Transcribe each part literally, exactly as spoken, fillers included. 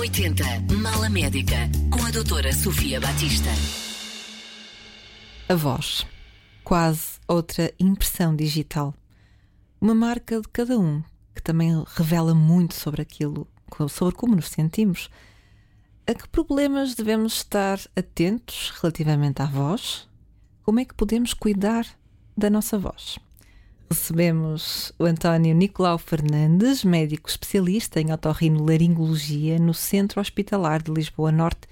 oitenta, Mala Médica, com a doutora Sofia Baptista. A voz. Quase outra impressão digital. Uma marca de cada um, que também revela muito sobre aquilo, sobre como nos sentimos. A que problemas devemos estar atentos relativamente à voz? Como é que podemos cuidar da nossa voz? Recebemos o António Nicolau Fernandes, médico especialista em otorrinolaringologia no Centro Hospitalar de Lisboa Norte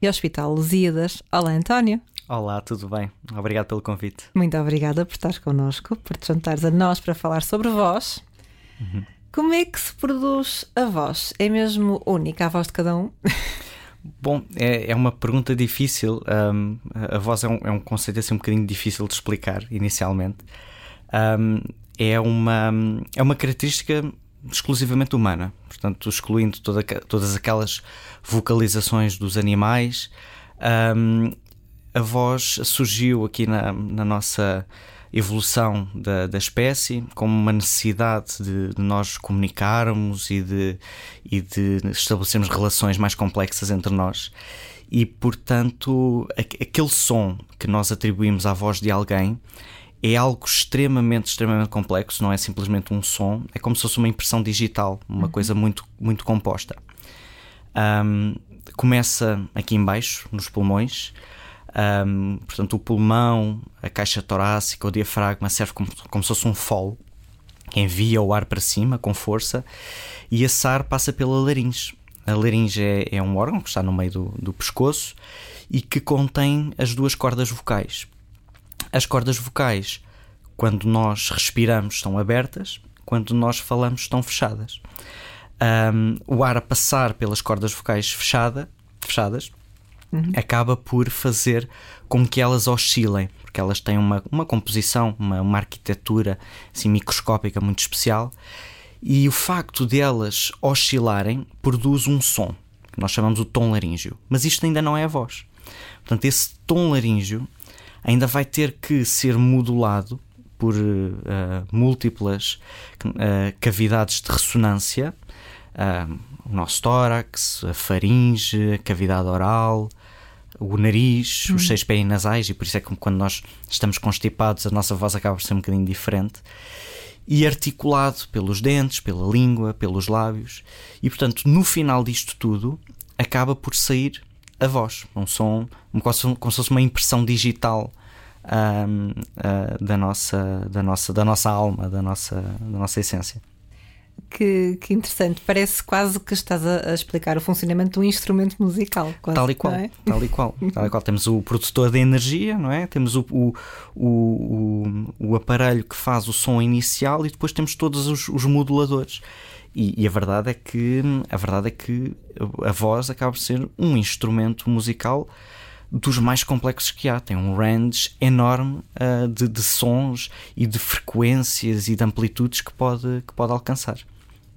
e Hospital Lusíadas. Olá, António. Olá, tudo bem? Obrigado pelo convite. Muito obrigada por estares connosco, por te juntares a nós para falar sobre voz. Uhum. Como é que se produz a voz? É mesmo única a voz de cada um? Bom, é, é uma pergunta difícil. Um, a voz é um, é um conceito assim um bocadinho difícil de explicar inicialmente. Um, é, uma, é uma característica exclusivamente humana, portanto, excluindo toda, todas aquelas vocalizações dos animais. Um, A voz surgiu aqui na, na nossa evolução da, da espécie como uma necessidade de, de nós comunicarmos e de, e de estabelecermos relações mais complexas entre nós. E, portanto, a, aquele som que nós atribuímos à voz de alguém é algo extremamente, extremamente complexo, não é simplesmente um som, é como se fosse uma impressão digital, uma uhum. coisa muito, muito composta. Um, começa aqui em baixo, nos pulmões. Um, portanto, o pulmão, a caixa torácica, o diafragma serve como, como se fosse um fole que envia o ar para cima com força, e esse ar passa pela laringe. A laringe é, é um órgão que está no meio do, do pescoço e que contém as duas cordas vocais. As cordas vocais, quando nós respiramos, estão abertas, quando nós falamos, estão fechadas. Um, o ar a passar pelas cordas vocais fechada, fechadas acaba por fazer com que elas oscilem, porque elas têm uma, uma composição, uma, uma arquitetura assim, microscópica muito especial, e o facto de elas oscilarem produz um som, que nós chamamos o tom laríngeo, mas isto ainda não é a voz. Portanto, esse tom laríngeo ainda vai ter que ser modulado por uh, múltiplas uh, cavidades de ressonância, uh, o nosso tórax, a faringe, a cavidade oral, o nariz, hum. os seis pés nasais, e por isso é que quando nós estamos constipados a nossa voz acaba por ser um bocadinho diferente, e articulado pelos dentes, pela língua, pelos lábios, e portanto no final disto tudo acaba por sair a voz, um som, como se fosse uma impressão digital um, uh, da, nossa, da, nossa, da nossa alma, da nossa, da nossa essência. Que, que interessante, parece quase que estás a, a explicar o funcionamento de um instrumento musical quase, tal e qual, é? tal e qual, tal e qual. Temos o produtor de energia, não é? Temos o, o, o, o aparelho que faz o som inicial e depois temos todos os, os moduladores, e, e a, verdade é que, a verdade é que a voz acaba por ser um instrumento musical dos mais complexos que há. Tem um range enorme uh, de, de sons e de frequências e de amplitudes que pode, que pode alcançar.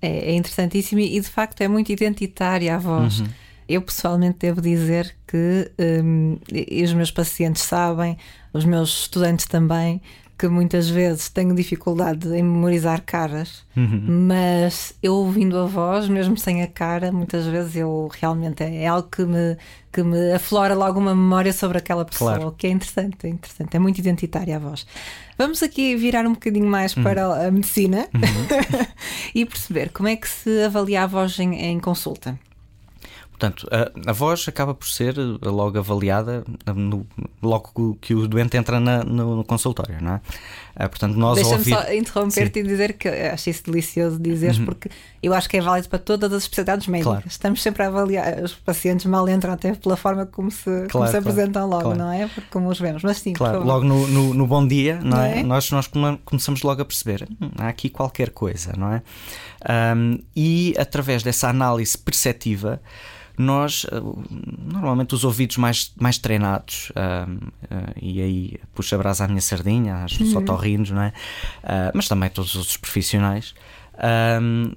É, é interessantíssimo e de facto é muito identitária a voz. Uhum. Eu pessoalmente devo dizer que um, e os meus pacientes sabem, os meus estudantes também, que muitas vezes tenho dificuldade em memorizar caras, uhum. mas eu ouvindo a voz, mesmo sem a cara, muitas vezes eu realmente é algo que me, que me aflora logo uma memória sobre aquela pessoa, claro. Que é interessante, é interessante, é muito identitária a voz. Vamos aqui virar um bocadinho mais uhum. para a medicina uhum. e perceber como é que se avalia a voz em, em consulta. Portanto, a, a voz acaba por ser logo avaliada no, logo que o doente entra na, no, no consultório, não é? Portanto, nós Deixa-me ouvir... só interromper-te Sim. e dizer que acho isso delicioso dizeres, uhum. porque eu acho que é válido para todas as especialidades médicas. Claro. Estamos sempre a avaliar, os pacientes mal entram até pela forma como se, claro, como se claro, apresentam logo, claro. Não é? Porque como os vemos, mas sim. Claro, logo no, no, no bom dia, não, não é? É? Nós, nós começamos logo a perceber, hum, há aqui qualquer coisa, não é? Um, e através dessa análise perceptiva, nós, normalmente os ouvidos mais, mais treinados, uh, uh, e aí puxa a brasa à minha sardinha, aos uhum. otorrinos, não é? Uh, mas também todos os outros profissionais, uh,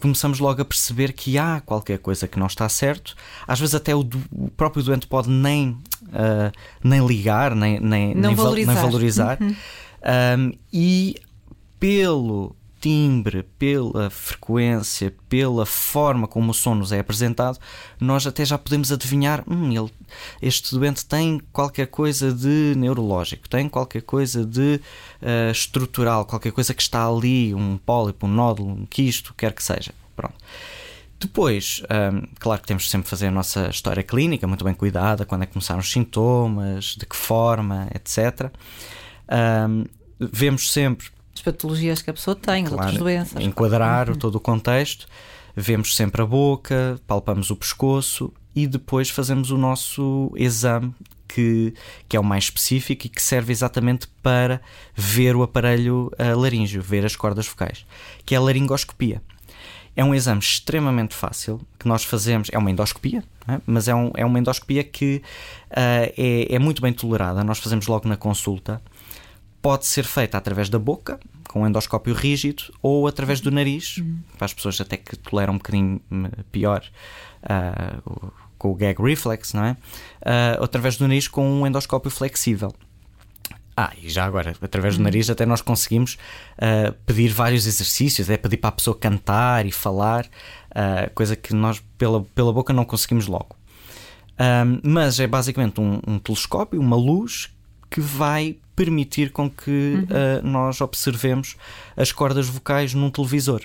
começamos logo a perceber que há qualquer coisa que não está certo. Às vezes até o, do, o próprio doente pode nem, uh, nem ligar, nem, nem, nem valorizar. Val, nem valorizar. Uhum. Um, e pelo timbre, pela frequência, pela forma como o som nos é apresentado, nós até já podemos adivinhar, hum, ele, este doente tem qualquer coisa de neurológico, tem qualquer coisa de uh, estrutural, qualquer coisa que está ali, um pólipo, um nódulo, um quisto, quer que seja. Pronto. Depois, um, claro que temos que sempre fazer a nossa história clínica, muito bem cuidada, quando é que começaram os sintomas, de que forma, etcétera. Um, vemos sempre as patologias que a pessoa tem, claro, outras doenças. Enquadrar claro. todo o contexto, vemos sempre a boca, palpamos o pescoço e depois fazemos o nosso exame, que, que é o mais específico e que serve exatamente para ver o aparelho laríngeo, ver as cordas vocais, que é a laringoscopia. É um exame extremamente fácil que nós fazemos, é uma endoscopia, não é? Mas é, um, é uma endoscopia que uh, é, é muito bem tolerada, nós fazemos logo na consulta. Pode ser feita através da boca, com um endoscópio rígido, ou através do nariz, uhum. para as pessoas até que toleram um bocadinho pior uh, com o gag reflex, não é? Uh, através do nariz com um endoscópio flexível. Ah, e já agora, através do nariz até nós conseguimos uh, pedir vários exercícios, é pedir para a pessoa cantar e falar, uh, coisa que nós pela, pela boca não conseguimos logo. Um, mas é basicamente um, um telescópio, uma luz que vai permitir com que uhum. uh, nós observemos as cordas vocais num televisor.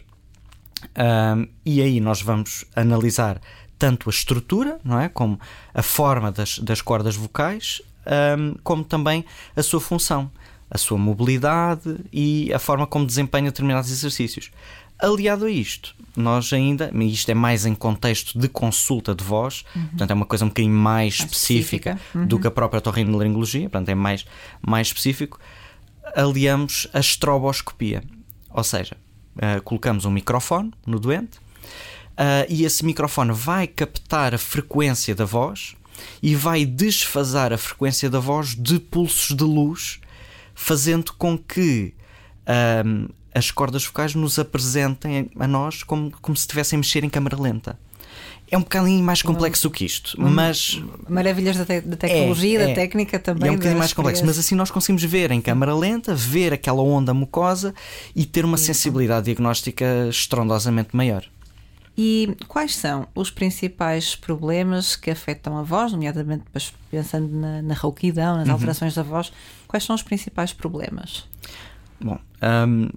Um, e aí nós vamos analisar tanto a estrutura, não é? Como a forma das, das cordas vocais, um, como também a sua função, a sua mobilidade e a forma como desempenha determinados exercícios. Aliado a isto, nós ainda, e isto é mais em contexto de consulta de voz, uhum. portanto é uma coisa um bocadinho mais específica, específica. Uhum. do que a própria otorrinolaringologia, portanto é mais, mais específico, aliamos a estroboscopia, ou seja, uh, colocamos um microfone no doente uh, e esse microfone vai captar a frequência da voz e vai desfasar a frequência da voz de pulsos de luz, fazendo com que... Um, as cordas vocais nos apresentem a nós como, como se estivessem a mexer em câmara lenta. É um bocadinho mais complexo que isto, mas... Maravilhas da, te- da tecnologia, é, da é. técnica também. É um bocadinho mais complexo, mas assim nós conseguimos ver em câmara lenta, ver aquela onda mucosa e ter uma Sim. sensibilidade diagnóstica estrondosamente maior. E quais são os principais problemas que afetam a voz, nomeadamente pensando na, na rouquidão, nas uhum. alterações da voz, quais são os principais problemas? Bom... Um,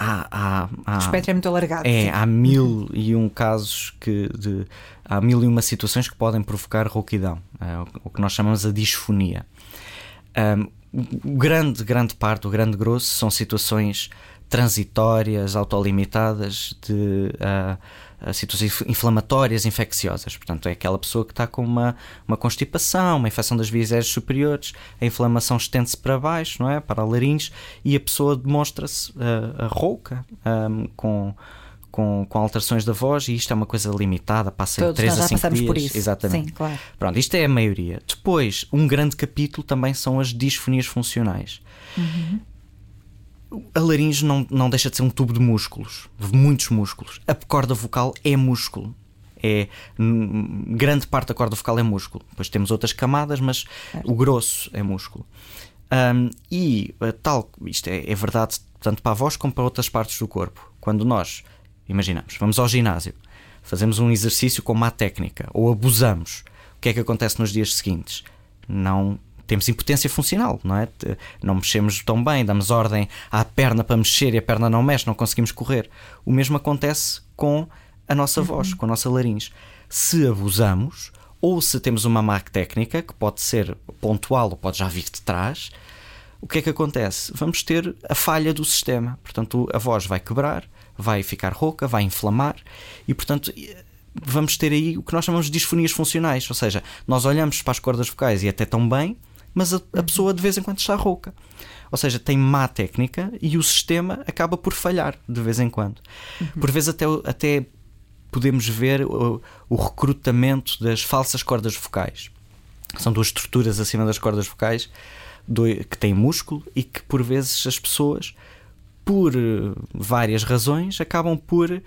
Há, há, há, o espectro é muito alargado. É, há mil e um casos que de, há mil e uma situações que podem provocar rouquidão, é, o, o que nós chamamos a disfonia. Um, grande, grande parte, o grande grosso, são situações transitórias, autolimitadas, de uh, situações inflamatórias, infecciosas. Portanto, é aquela pessoa que está com uma, uma constipação, uma infecção das vias aéreas superiores, a inflamação estende-se para baixo, não é? Para a laringe, e a pessoa demonstra-se uh, rouca, um, com, com, com alterações da voz, e isto é uma coisa limitada, passa de três a cinco dias. Por isso. Exatamente. Sim, claro. Pronto, isto é a maioria. Depois, um grande capítulo também são as disfonias funcionais. Uhum. A laringe não, não deixa de ser um tubo de músculos, muitos músculos. A corda vocal é músculo, é, n- grande parte da corda vocal é músculo. Depois temos outras camadas, mas é. o grosso é músculo. Um, e tal, isto é, é verdade tanto para a voz como para outras partes do corpo. Quando nós, imaginamos, vamos ao ginásio, fazemos um exercício com má técnica ou abusamos, o que é que acontece nos dias seguintes? Não... Temos impotência funcional, não é? Não mexemos tão bem, damos ordem à perna para mexer e a perna não mexe, não conseguimos correr. O mesmo acontece com a nossa voz, uhum. com a nossa laringe. Se abusamos ou se temos uma má técnica, que pode ser pontual ou pode já vir de trás, o que é que acontece? Vamos ter a falha do sistema. Portanto, a voz vai quebrar, vai ficar rouca, vai inflamar e, portanto... vamos ter aí o que nós chamamos de disfonias funcionais. Ou seja, nós olhamos para as cordas vocais e até tão bem, mas a, a pessoa de vez em quando está rouca. Ou seja, tem má técnica e o sistema acaba por falhar de vez em quando. Uhum. Por vezes até, até podemos ver o, o recrutamento das falsas cordas vocais. São duas estruturas acima das cordas vocais do, que têm músculo e que por vezes as pessoas, por várias razões, acabam por...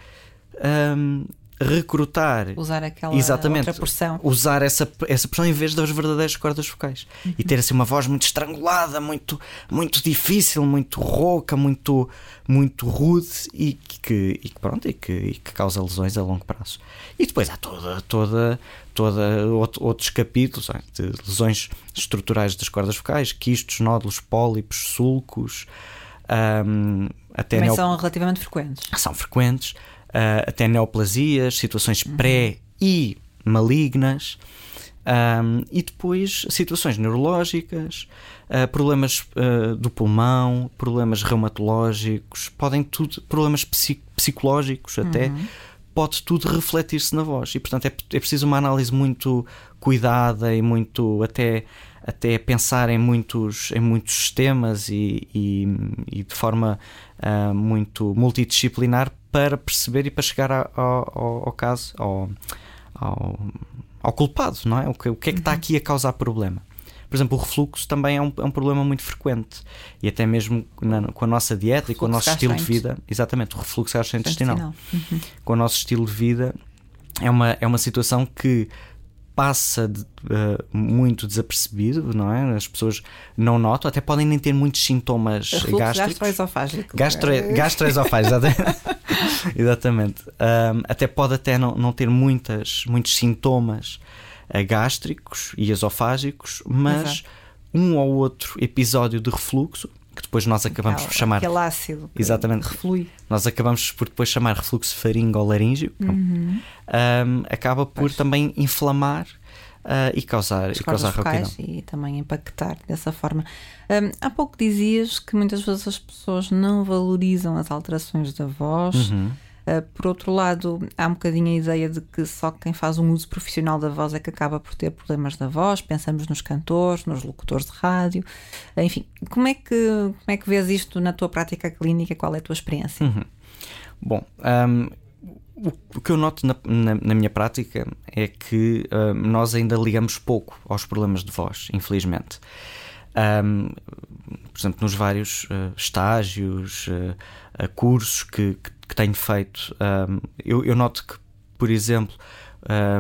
Um, recrutar, usar aquela outra porção, usar essa, essa porção em vez das verdadeiras cordas vocais, uhum. e ter assim uma voz muito estrangulada, muito, muito difícil, muito rouca, muito, muito rude e que, e que pronto, e que, e que causa lesões a longo prazo. E depois há toda, toda, toda outros capítulos de lesões estruturais das cordas vocais, quistos, nódulos, pólipos, sulcos, um, até também neo... são relativamente frequentes. São frequentes. Uh, até neoplasias, situações uhum. pré e malignas, um, e depois situações neurológicas, uh, problemas uh, do pulmão, problemas reumatológicos, podem tudo, problemas psic- psicológicos até, uhum. pode tudo refletir-se na voz. E portanto é, é preciso uma análise muito cuidada e muito até, até pensar em muitos, em muitos sistemas e, e, e de forma uh, muito multidisciplinar para perceber e para chegar ao, ao, ao caso, ao, ao, ao culpado, não é? O que, o que é que está aqui a causar problema? Por exemplo, o refluxo também é um, é um problema muito frequente e até mesmo na, com a nossa dieta refluxo e com o nosso estilo de vida, exatamente, o refluxo gastrointestinal, uhum. com o nosso estilo de vida é uma, é uma situação que passa de, uh, muito desapercebido, não é? As pessoas não notam, até podem nem ter muitos sintomas gástricos. Gastroesofágico. Gastro, gastroesofágico, exatamente. Exatamente. Um, até pode até não, não ter muitas, muitos sintomas uh, gástricos e esofágicos, mas exato. Um ou outro episódio de refluxo, que depois nós acabamos ah, por chamar. Aquele ácido. Exatamente. Reflui. Nós acabamos por depois chamar refluxo faringo-laríngeo. Uhum. Um, acaba por pois. Também inflamar uh, e causar, e causar rouquidão. E também impactar dessa forma. Um, há pouco dizias que muitas vezes as pessoas não valorizam as alterações da voz. Uhum. Uh, por outro lado, há um bocadinho a ideia de que só quem faz um uso profissional da voz é que acaba por ter problemas da voz. Pensamos nos cantores, nos locutores de rádio, enfim, como é que, como é que vês isto na tua prática clínica? Qual é a tua experiência? Uhum. Bom, um, o, o que eu noto na, na, na minha prática é que um, nós ainda ligamos pouco aos problemas de voz, infelizmente. Um, por exemplo, nos vários uh, estágios, uh, uh, cursos que, que que tenho feito, um, eu, eu noto que, por exemplo,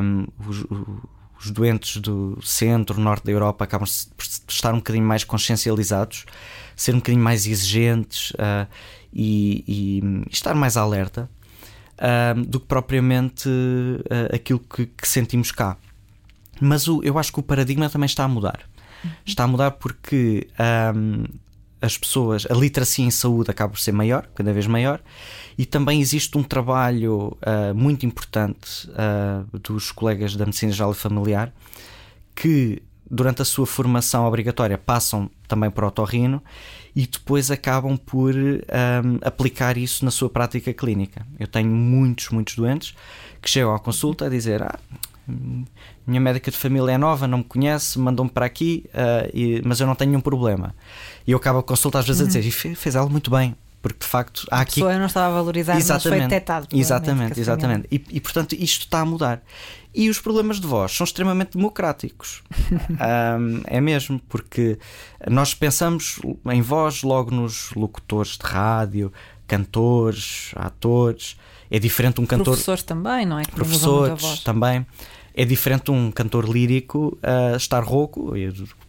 um, os, os doentes do centro, norte da Europa acabam por estar um bocadinho mais consciencializados, ser um bocadinho mais exigentes uh, e, e estar mais alerta uh, do que propriamente uh, aquilo que, que sentimos cá. Mas o, eu acho que o paradigma também está a mudar. Uhum. Está a mudar porque um, as pessoas, a literacia em saúde acaba por ser maior, cada vez maior, e também existe um trabalho uh, muito importante uh, dos colegas da Medicina Geral e Familiar que durante a sua formação obrigatória passam também para o otorrino e depois acabam por um, aplicar isso na sua prática clínica. Eu tenho muitos, muitos doentes que chegam à consulta a dizer: ah, minha médica de família é nova, não me conhece, mandou-me para aqui, uh, e, mas eu não tenho nenhum problema. E eu acabo a consulta às vezes uhum. a dizer: e fez, fez algo muito bem, porque de facto há a aqui... pessoa não estava a valorizar, exatamente, mas foi detectado. Exatamente, exatamente. E, e portanto isto está a mudar. E os problemas de voz são extremamente democráticos. um, é mesmo, porque nós pensamos em voz logo nos locutores de rádio, cantores, atores. É diferente um cantor... Professores também, não é? Que professores também. É diferente um cantor lírico uh, estar rouco,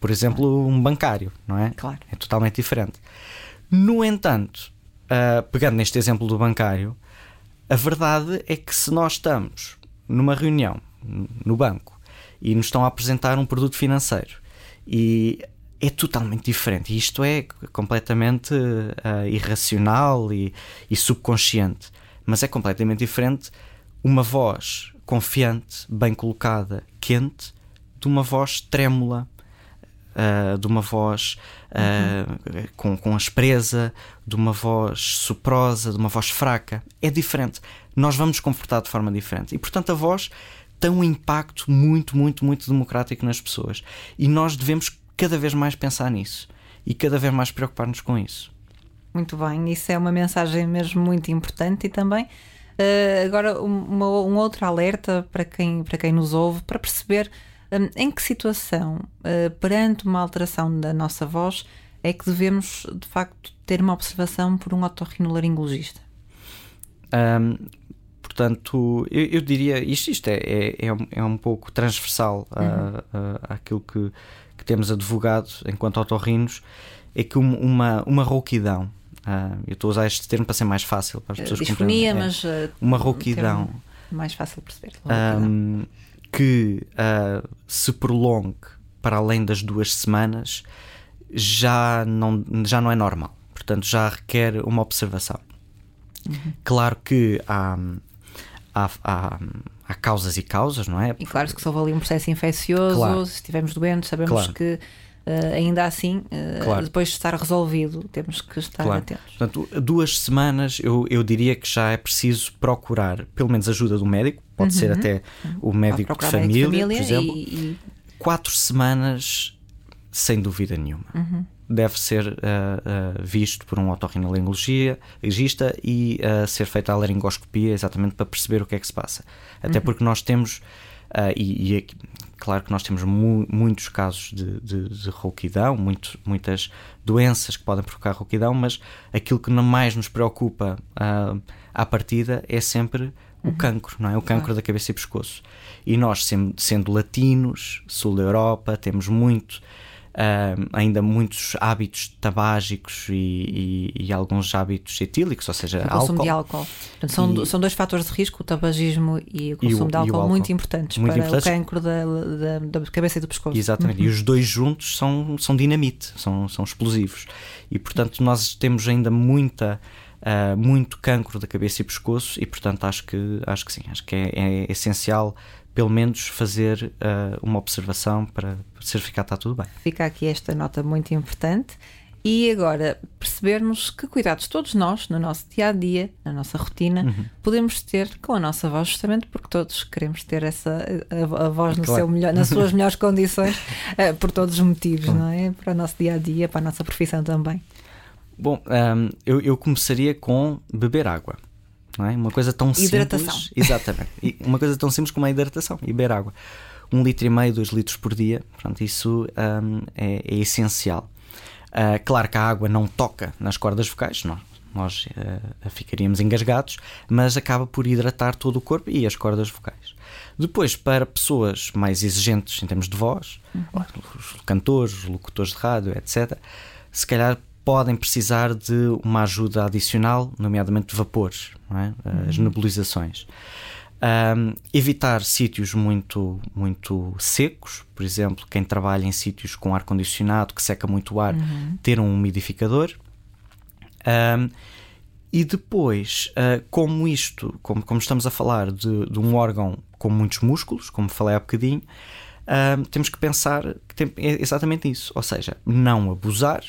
por exemplo, um bancário, não é? Claro. É totalmente diferente. No entanto, uh, pegando neste exemplo do bancário, a verdade é que se nós estamos numa reunião, no banco, e nos estão a apresentar um produto financeiro, e é totalmente diferente. Isto é completamente uh, irracional e, e subconsciente. Mas é completamente diferente uma voz confiante, bem colocada, quente, de uma voz trêmula, uh, de uma voz uh, uhum. com, com aspereza, de uma voz soprosa, de uma voz fraca. É diferente. Nós vamos comportar de forma diferente. E, portanto, a voz tem um impacto muito, muito, muito democrático nas pessoas. E nós devemos cada vez mais pensar nisso e cada vez mais preocupar-nos com isso. Muito bem, isso é uma mensagem mesmo muito importante. E também uh, agora uma, um outro alerta para quem, para quem nos ouve, para perceber um, em que situação uh, perante uma alteração da nossa voz é que devemos de facto ter uma observação por um otorrinolaringologista. Um, portanto, eu, eu diria, isto, isto é, é, é, um, é um pouco transversal uhum. àquilo que, que temos advogado enquanto otorrinos, é que uma, uma rouquidão, uh, eu estou a usar este termo para ser mais fácil para as pessoas compreender, mas é, uma rouquidão mais fácil de perceber, um, que uh, se prolongue para além das duas semanas já não, já não é normal, portanto já requer uma observação. Uhum. Claro que há, há, há, há causas e causas, não é? Porque... E claro que se houve ali um processo infeccioso, claro. Se estivermos doentes, sabemos claro. que uh, ainda assim, uh, claro. depois de estar resolvido, temos que estar claro. atentos. Portanto, duas semanas eu, eu diria que já é preciso procurar, pelo menos, ajuda do médico, pode uhum. ser até uhum. o médico de família, médico de família, por exemplo. E, e... Quatro semanas, sem dúvida nenhuma. Uhum. Deve ser uh, uh, visto por um otorrinolaringologista e uh, ser feita a laringoscopia exatamente para perceber o que é que se passa. Até uhum. porque nós temos, uh, e, e é claro que nós temos mu- muitos casos de, de, de rouquidão, muito, muitas doenças que podem provocar rouquidão, mas aquilo que mais nos preocupa uh, à partida é sempre uhum. o cancro, não é? O cancro uhum. da cabeça e pescoço. E nós, sem, sendo latinos, sul da Europa, temos muito... Uh, ainda muitos hábitos tabágicos e, e, e alguns hábitos etílicos, ou seja, o consumo álcool. de álcool. Portanto, são, e, são dois fatores de risco, o tabagismo e o consumo e o, de álcool, álcool muito importantes muito para importantes. o cancro da, da, da cabeça e do pescoço. Exatamente, uhum. e os dois juntos são, são dinamite, são, são explosivos. E, portanto, nós temos ainda muita, uh, muito cancro da cabeça e pescoço e, portanto, acho que, acho que sim, acho que é, é essencial... pelo menos fazer uh, uma observação para certificar que está tudo bem. Fica aqui esta nota muito importante. E agora percebermos que cuidados todos nós, no nosso dia-a-dia, na nossa rotina, uhum. podemos ter com a nossa voz, justamente porque todos queremos ter essa, a, a voz no claro. seu melhor, nas suas melhores condições, uh, por todos os motivos, uhum. não é? Para o nosso dia-a-dia, para a nossa profissão também. Bom, um, eu, eu começaria com beber água. Não é? Uma coisa tão hidratação. simples. Exatamente. E uma coisa tão simples como a hidratação e beber água. Um litro e meio, dois litros por dia, portanto, isso um, é, é essencial. Uh, claro que a água não toca nas cordas vocais, não. Nós uh, ficaríamos engasgados, mas acaba por hidratar todo o corpo e as cordas vocais. Depois, para pessoas mais exigentes em termos de voz, uhum. os cantores, os locutores de rádio, etcétera, se calhar podem precisar de uma ajuda adicional, nomeadamente de vapores, não é? As uhum. nebulizações. Um, evitar sítios muito, muito secos, por exemplo, quem trabalha em sítios com ar-condicionado, que seca muito o ar, uhum. ter um umidificador. Um, e depois, uh, como isto, como, como estamos a falar de, de um órgão com muitos músculos, como falei há bocadinho, um, temos que pensar que tem, é exatamente isso, ou seja, não abusar,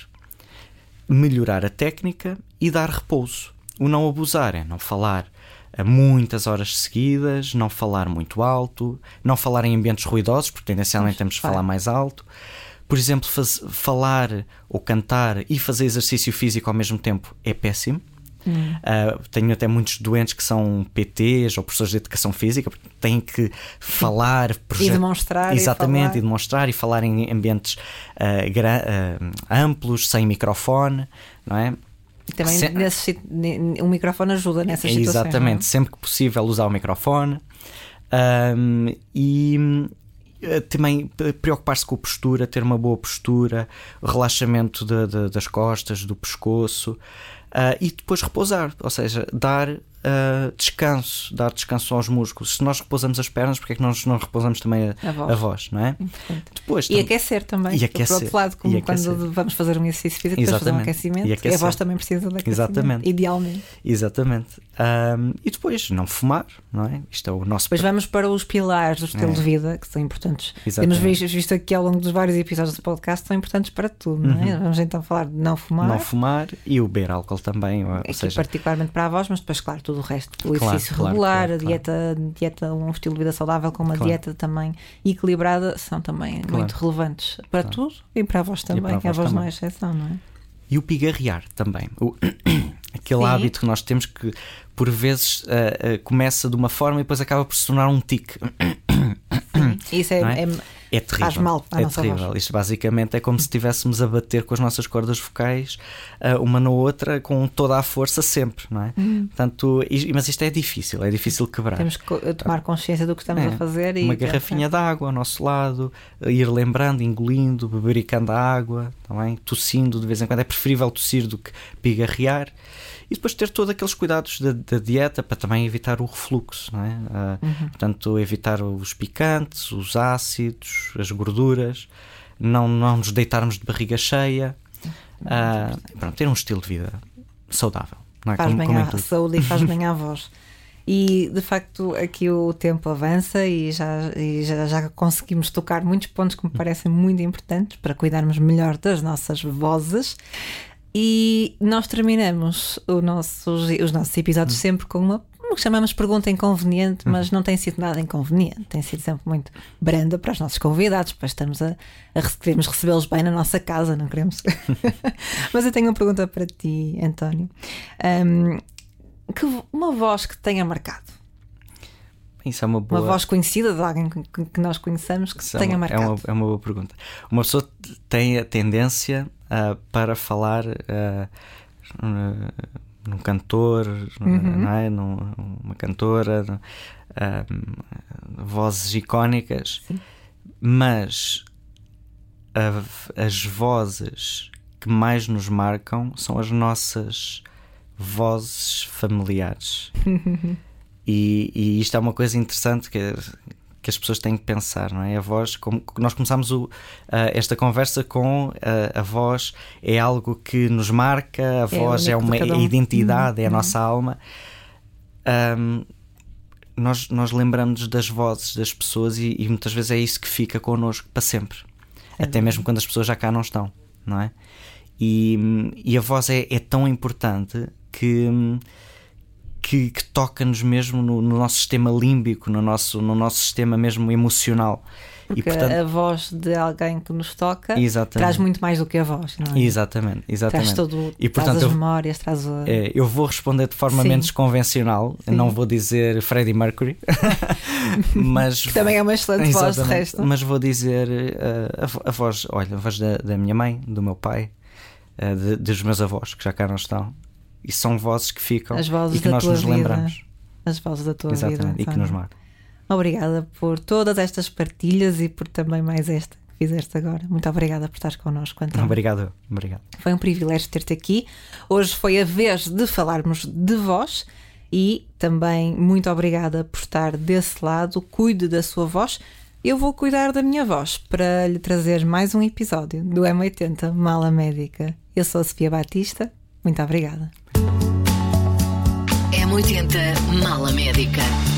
melhorar a técnica e dar repouso. O não abusar é não falar a muitas horas seguidas, não falar muito alto, não falar em ambientes ruidosos, porque tendencialmente temos de falar mais alto. Por exemplo, faz, falar ou cantar e fazer exercício físico ao mesmo tempo é péssimo. Hum. Uh, tenho até muitos doentes que são P Ts ou professores de educação física, porque têm que falar proje- e demonstrar, exatamente, e, falar. e demonstrar e falar em ambientes uh, gra- uh, amplos, sem microfone, não é? E também Se- nesse, o microfone ajuda nessas situações. Exatamente, não? Sempre que possível usar o microfone um, e também preocupar-se com a postura, ter uma boa postura, relaxamento de, de, das costas, do pescoço. Uh, e depois repousar, ou seja, dar uh, descanso, dar descanso aos músculos. Se nós repousamos as pernas, porque é que nós não repousamos também a, a, voz. a voz, não é? Depois, e tam- aquecer também, e aquecer, por outro lado, como quando vamos fazer um exercício físico, depois fazer um aquecimento, e, e a voz também precisa de aquecimento, Exatamente. idealmente. Exatamente. Um, e depois, não fumar, não é? Isto é o nosso... Depois vamos para os pilares do estilo é. de vida, que são importantes. Exatamente. Temos visto, visto aqui ao longo dos vários episódios do podcast, são importantes para tudo, não é? Uhum. Vamos então falar de não fumar. Não fumar e o beber álcool também. Ou Aqui seja... particularmente para a voz, mas depois, claro, tudo o resto. O claro, exercício claro, regular, claro, a dieta, claro. dieta, um estilo de vida saudável com uma claro. dieta também equilibrada, são também claro. muito relevantes para claro. tudo e para a voz também, a, a voz também. Não é exceção, não é? E o pigarrear também. O... Aquele Sim. hábito que nós temos que, por vezes, uh, uh, começa de uma forma e depois acaba por se tornar um tique. Isso é, é? É, É terrível. Faz mal à nossa voz. É terrível. Isto basicamente é como se estivéssemos a bater com as nossas cordas vocais uh, uma na outra com toda a força sempre, não é? Hum. Portanto, e, mas isto é difícil, é difícil quebrar. Temos que tomar consciência do que estamos é, a fazer. E uma garrafinha é. de água ao nosso lado, ir lembrando, engolindo, bebericando a água, também, tossindo de vez em quando. É preferível tossir do que pigarrear. E depois ter todos aqueles cuidados da, da dieta para também evitar o refluxo, não é? Uh, uhum. Portanto, evitar os picantes, os ácidos, as gorduras, não, não nos deitarmos de barriga cheia, uh, pronto, ter um estilo de vida saudável. Não é? Faz como, bem à é saúde e faz bem à voz. E de facto aqui o tempo avança e, já, e já, já conseguimos tocar muitos pontos que me parecem muito importantes para cuidarmos melhor das nossas vozes. E nós terminamos o nossos, os nossos episódios sempre com uma, como chamamos, pergunta inconveniente, mas não tem sido nada inconveniente, tem sido sempre muito branda para os nossos convidados, pois estamos a, a queremos recebê-los bem na nossa casa, não queremos? Mas eu tenho uma pergunta para ti, António. Um, que, uma voz que te tenha marcado? Isso é uma boa... Uma voz conhecida de alguém que nós conheçamos que te tenha marcado. É uma, é uma boa pergunta. Uma pessoa tem a tendência... Uh, para falar uh, uh, num cantor, uhum. não é? Num, uma cantora, uh, vozes icónicas, sim. Mas a, as vozes que mais nos marcam são as nossas vozes familiares. Uhum. E, e isto é uma coisa interessante que... que as pessoas têm que pensar, não é? A voz, como nós começámos o, uh, esta conversa com uh, a voz é algo que nos marca, a voz é uma identidade, é a nossa alma. Um, nós, nós lembramos das vozes das pessoas e, e muitas vezes é isso que fica connosco para sempre, até mesmo quando as pessoas já cá não estão, não é? E, e a voz é, é tão importante que... Que, que toca-nos mesmo no, no nosso sistema límbico, no nosso, no nosso sistema mesmo emocional. Porque e, portanto, a voz de alguém que nos toca, exatamente, traz muito mais do que a voz, não é? Exatamente, exatamente. Traz, todo, e, portanto, traz as eu, memórias, traz o... é, eu vou responder de forma, sim, menos convencional, sim. Não vou dizer Freddie Mercury, mas que também é uma excelente voz de resto. Mas vou dizer uh, a, a voz, olha, a voz da, da minha mãe, do meu pai, uh, de, dos meus avós, que já cá não estão. E são vozes que ficam vozes e que nós nos lembramos. Vida. As vozes da tua, exatamente, vida. Exatamente, e que nos marcam. Obrigada por todas estas partilhas e por também mais esta que fizeste agora. Muito obrigada por estares connosco, António. Obrigado, obrigado. Foi um privilégio ter-te aqui. Hoje foi a vez de falarmos de voz e também muito obrigada por estar desse lado. Cuide da sua voz. Eu vou cuidar da minha voz para lhe trazer mais um episódio do M oitenta Mala Médica. Eu sou a Sofia Baptista. Muito obrigada. M oitenta Mala Médica.